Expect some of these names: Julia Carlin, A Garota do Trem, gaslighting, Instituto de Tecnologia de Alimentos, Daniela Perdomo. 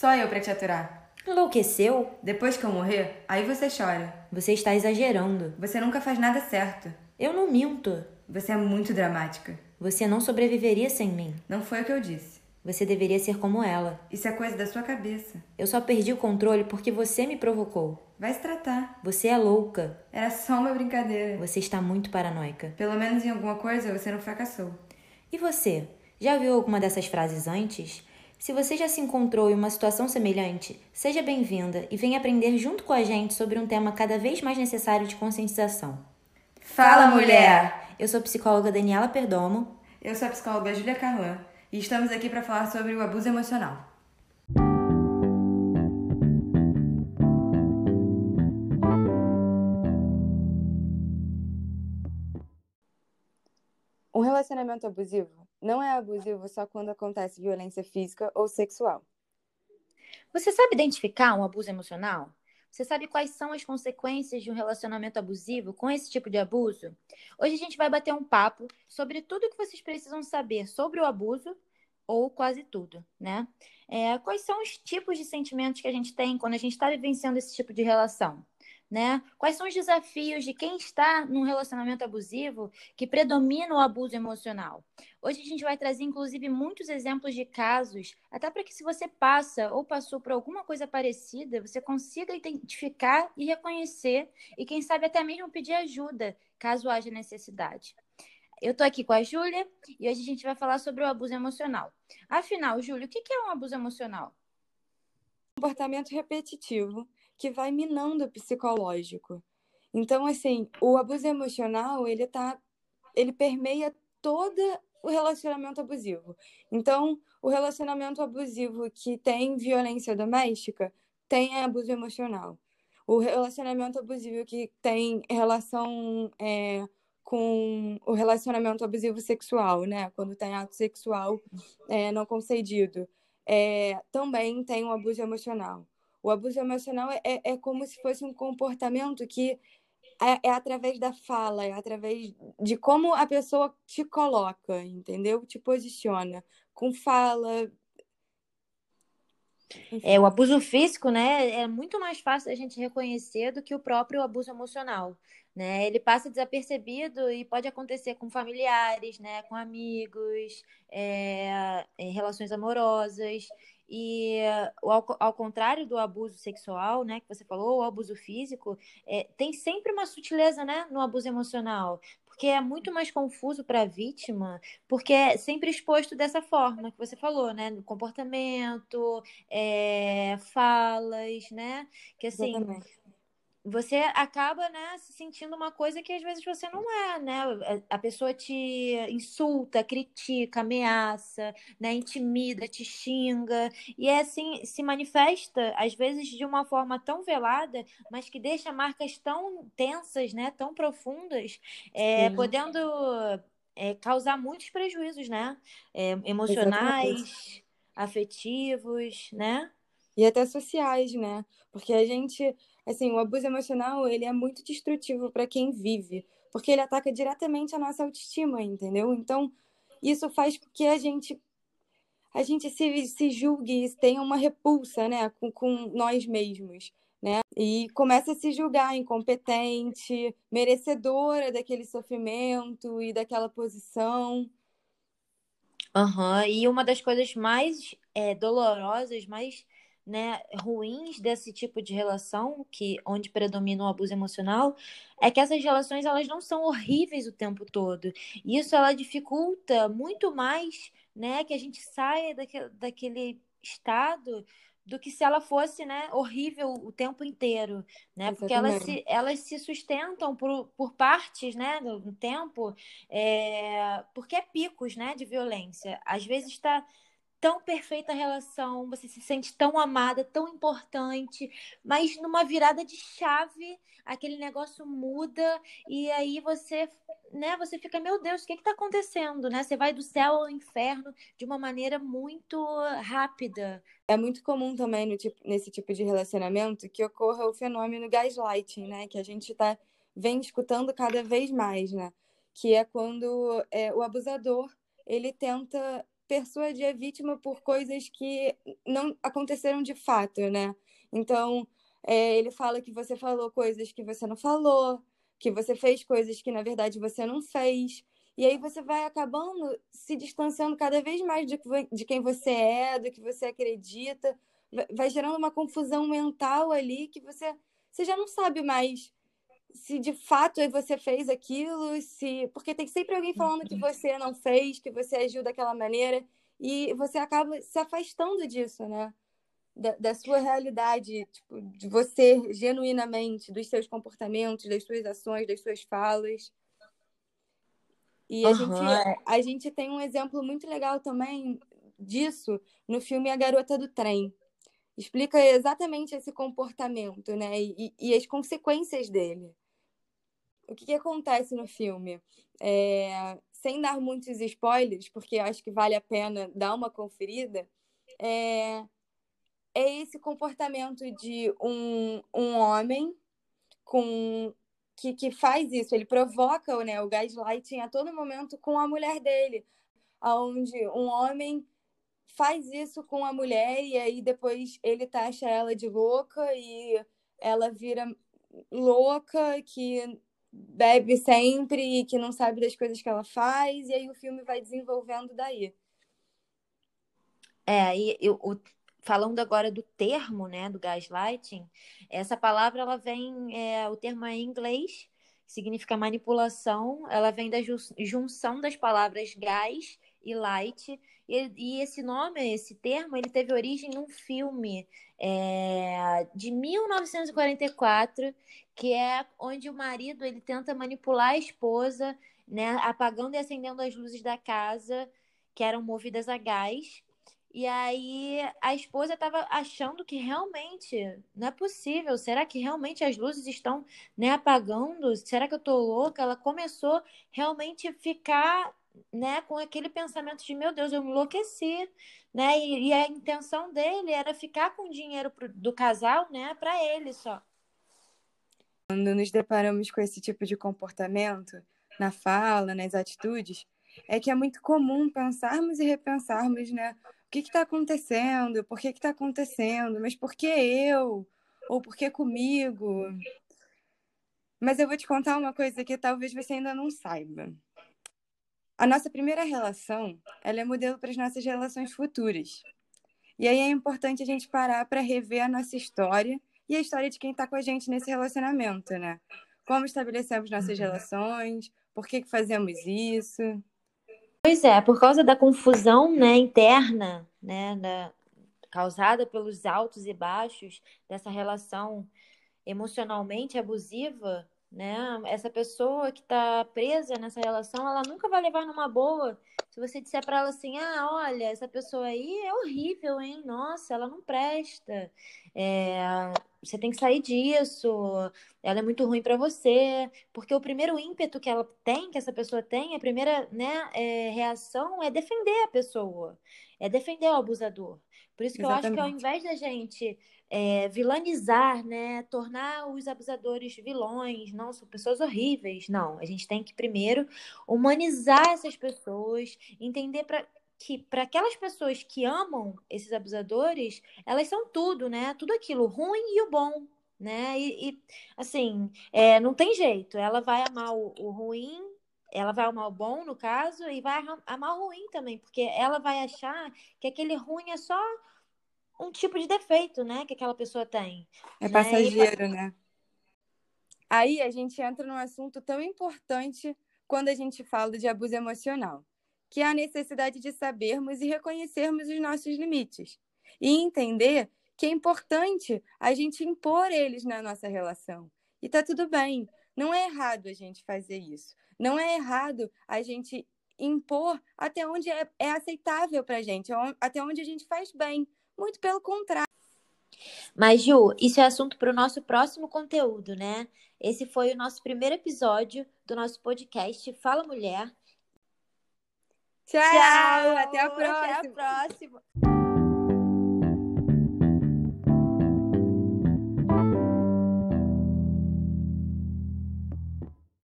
Só eu pra te aturar. Enlouqueceu? Depois que eu morrer, aí você chora. Você está exagerando. Você nunca faz nada certo. Eu não minto. Você é muito dramática. Você não sobreviveria sem mim. Não foi o que eu disse. Você deveria ser como ela. Isso é coisa da sua cabeça. Eu só perdi o controle porque você me provocou. Vai se tratar. Você é louca. Era só uma brincadeira. Você está muito paranoica. Pelo menos em alguma coisa você não fracassou. E você? Já viu alguma dessas frases antes? Se você já se encontrou em uma situação semelhante, seja bem-vinda e venha aprender junto com a gente sobre um tema cada vez mais necessário de conscientização. Fala, mulher! Eu sou a psicóloga Daniela Perdomo. Eu sou a psicóloga Julia Carlin. E estamos aqui para falar sobre o abuso emocional. Um relacionamento abusivo não é abusivo só quando acontece violência física ou sexual. Você sabe identificar um abuso emocional? Você sabe quais são as consequências de um relacionamento abusivo com esse tipo de abuso? Hoje a gente vai bater um papo sobre tudo o que vocês precisam saber sobre o abuso, ou quase tudo, né? Quais são os tipos de sentimentos que a gente tem quando a gente está vivenciando esse tipo de relação, né? Quais são os desafios de quem está num relacionamento abusivo que predomina o abuso emocional? Hoje a gente vai trazer, inclusive, muitos exemplos de casos, até para que se você passa ou passou por alguma coisa parecida, você consiga identificar e reconhecer e, quem sabe, até mesmo pedir ajuda, caso haja necessidade. Eu estou aqui com a Júlia e hoje a gente vai falar sobre o abuso emocional. Afinal, Júlia, o que é um abuso emocional? Um comportamento repetitivo que vai minando o psicológico. Então, assim, o abuso emocional, ele permeia todo o relacionamento abusivo. Então, o relacionamento abusivo que tem violência doméstica tem abuso emocional. O relacionamento abusivo que tem relação com o relacionamento abusivo sexual, né? Quando tem ato sexual não concedido, também tem um abuso emocional. O abuso emocional é como se fosse um comportamento que é através da fala, é através de como a pessoa te coloca, entendeu? Te posiciona com fala. Enfim. O abuso físico, né, é muito mais fácil a gente reconhecer do que o próprio abuso emocional, né? Ele passa desapercebido e pode acontecer com familiares, né, com amigos, em relações amorosas. E ao contrário do abuso sexual, né, que você falou, o abuso físico, tem sempre uma sutileza, né, no abuso emocional, porque é muito mais confuso para a vítima, porque é sempre exposto dessa forma que você falou, né, no comportamento, falas, né, que assim... Exatamente. Você acaba, né, se sentindo uma coisa que às vezes você não é, né? A pessoa te insulta, critica, ameaça, né, intimida, te xinga. E é assim, se manifesta, às vezes, de uma forma tão velada, mas que deixa marcas tão tensas, né, tão profundas, podendo causar muitos prejuízos, né? Emocionais, exatamente, afetivos, né? E até sociais, né? Porque a gente... Assim, o abuso emocional, ele é muito destrutivo para quem vive, porque ele ataca diretamente a nossa autoestima, entendeu? Então, isso faz com que a gente se julgue, tenha uma repulsa, né, com nós mesmos, né? E começa a se julgar incompetente, merecedora daquele sofrimento e daquela posição. Uhum. E uma das coisas mais dolorosas, mais... né, ruins desse tipo de relação, onde predomina o abuso emocional, é que essas relações, elas não são horríveis o tempo todo. Isso, ela dificulta muito mais, né, que a gente saia daquele estado do que se ela fosse, né, horrível o tempo inteiro, né? Porque elas se sustentam por partes, né, no tempo, porque picos, né, de violência. Às vezes está tão perfeita a relação, você se sente tão amada, tão importante, mas numa virada de chave, aquele negócio muda e aí você, né, você fica, meu Deus, o que está acontecendo, né? Você vai do céu ao inferno de uma maneira muito rápida. É muito comum também nesse tipo de relacionamento que ocorra o fenômeno gaslighting, né, que a gente vem escutando cada vez mais, né, que é quando o abusador, ele tenta persuadir a vítima por coisas que não aconteceram de fato, né? Então, ele fala que você falou coisas que você não falou, que você fez coisas que, na verdade, você não fez. E aí você vai acabando se distanciando cada vez mais de quem você é, do que você acredita. Vai gerando uma confusão mental ali que você já não sabe mais se de fato você fez aquilo, porque tem sempre alguém falando que você não fez, que você agiu daquela maneira, e você acaba se afastando disso, né? Da sua realidade, tipo, de você genuinamente, dos seus comportamentos, das suas ações, das suas falas. E a gente tem um exemplo muito legal também disso no filme A Garota do Trem. Explica exatamente esse comportamento, né? E as consequências dele. O que acontece no filme? Sem dar muitos spoilers, porque eu acho que vale a pena dar uma conferida, esse comportamento de um homem que faz isso. Ele provoca, né, o gaslighting a todo momento com a mulher dele, onde um homem faz isso com a mulher e aí depois ele taxa ela de louca e ela vira louca, que bebe sempre e que não sabe das coisas que ela faz, e aí o filme vai desenvolvendo daí. Falando agora do termo, né, do gaslighting, essa palavra, ela vem, o termo é em inglês, significa manipulação, ela vem da junção das palavras gás e light, e esse nome, esse termo, ele teve origem num filme de 1944, que é onde o marido, ele tenta manipular a esposa, né, apagando e acendendo as luzes da casa, que eram movidas a gás. E aí a esposa estava achando que realmente não é possível. Será que realmente as luzes estão, né, apagando? Será que eu tô louca? Ela começou realmente a ficar, né, com aquele pensamento de, meu Deus, eu me enlouqueci, né? E a intenção dele era ficar com o dinheiro do casal, né, para ele só. Quando nos deparamos com esse tipo de comportamento, na fala, nas atitudes, é que é muito comum pensarmos e repensarmos, né? O que está acontecendo? Por que está acontecendo? Mas por que eu? Ou por que comigo? Mas eu vou te contar uma coisa que talvez você ainda não saiba. A nossa primeira relação, ela é modelo para as nossas relações futuras. E aí é importante a gente parar para rever a nossa história e a história de quem está com a gente nesse relacionamento, né? Como estabelecemos nossas relações, por que fazemos isso... Pois é, por causa da confusão, né, interna, né, causada pelos altos e baixos dessa relação emocionalmente abusiva, né, essa pessoa que está presa nessa relação, ela nunca vai levar numa boa. Se você disser para ela assim, olha, essa pessoa aí é horrível, hein, nossa, ela não presta, você tem que sair disso, ela é muito ruim para você, porque o primeiro ímpeto que essa pessoa tem, a primeira, né, reação é defender a pessoa, é defender o abusador. Por isso que Exatamente. Eu acho que ao invés da gente vilanizar, né, tornar os abusadores vilões, não, são pessoas horríveis, não, a gente tem que primeiro humanizar essas pessoas, entender que para aquelas pessoas que amam esses abusadores, elas são tudo, né? Tudo aquilo, o ruim e o bom, né? E assim, não tem jeito. Ela vai amar o ruim, ela vai amar o bom, no caso, e vai amar o ruim também, porque ela vai achar que aquele ruim é só um tipo de defeito, né? Que aquela pessoa tem. É passageiro, né? Aí a gente entra num assunto tão importante quando a gente fala de abuso emocional, que é a necessidade de sabermos e reconhecermos os nossos limites e entender que é importante a gente impor eles na nossa relação. E tá tudo bem, não é errado a gente fazer isso, não é errado a gente impor até onde é aceitável pra gente, até onde a gente faz bem, muito pelo contrário. Mas, Ju, isso é assunto para o nosso próximo conteúdo, né? Esse foi o nosso primeiro episódio do nosso podcast Fala Mulher. Tchau! Até a próxima!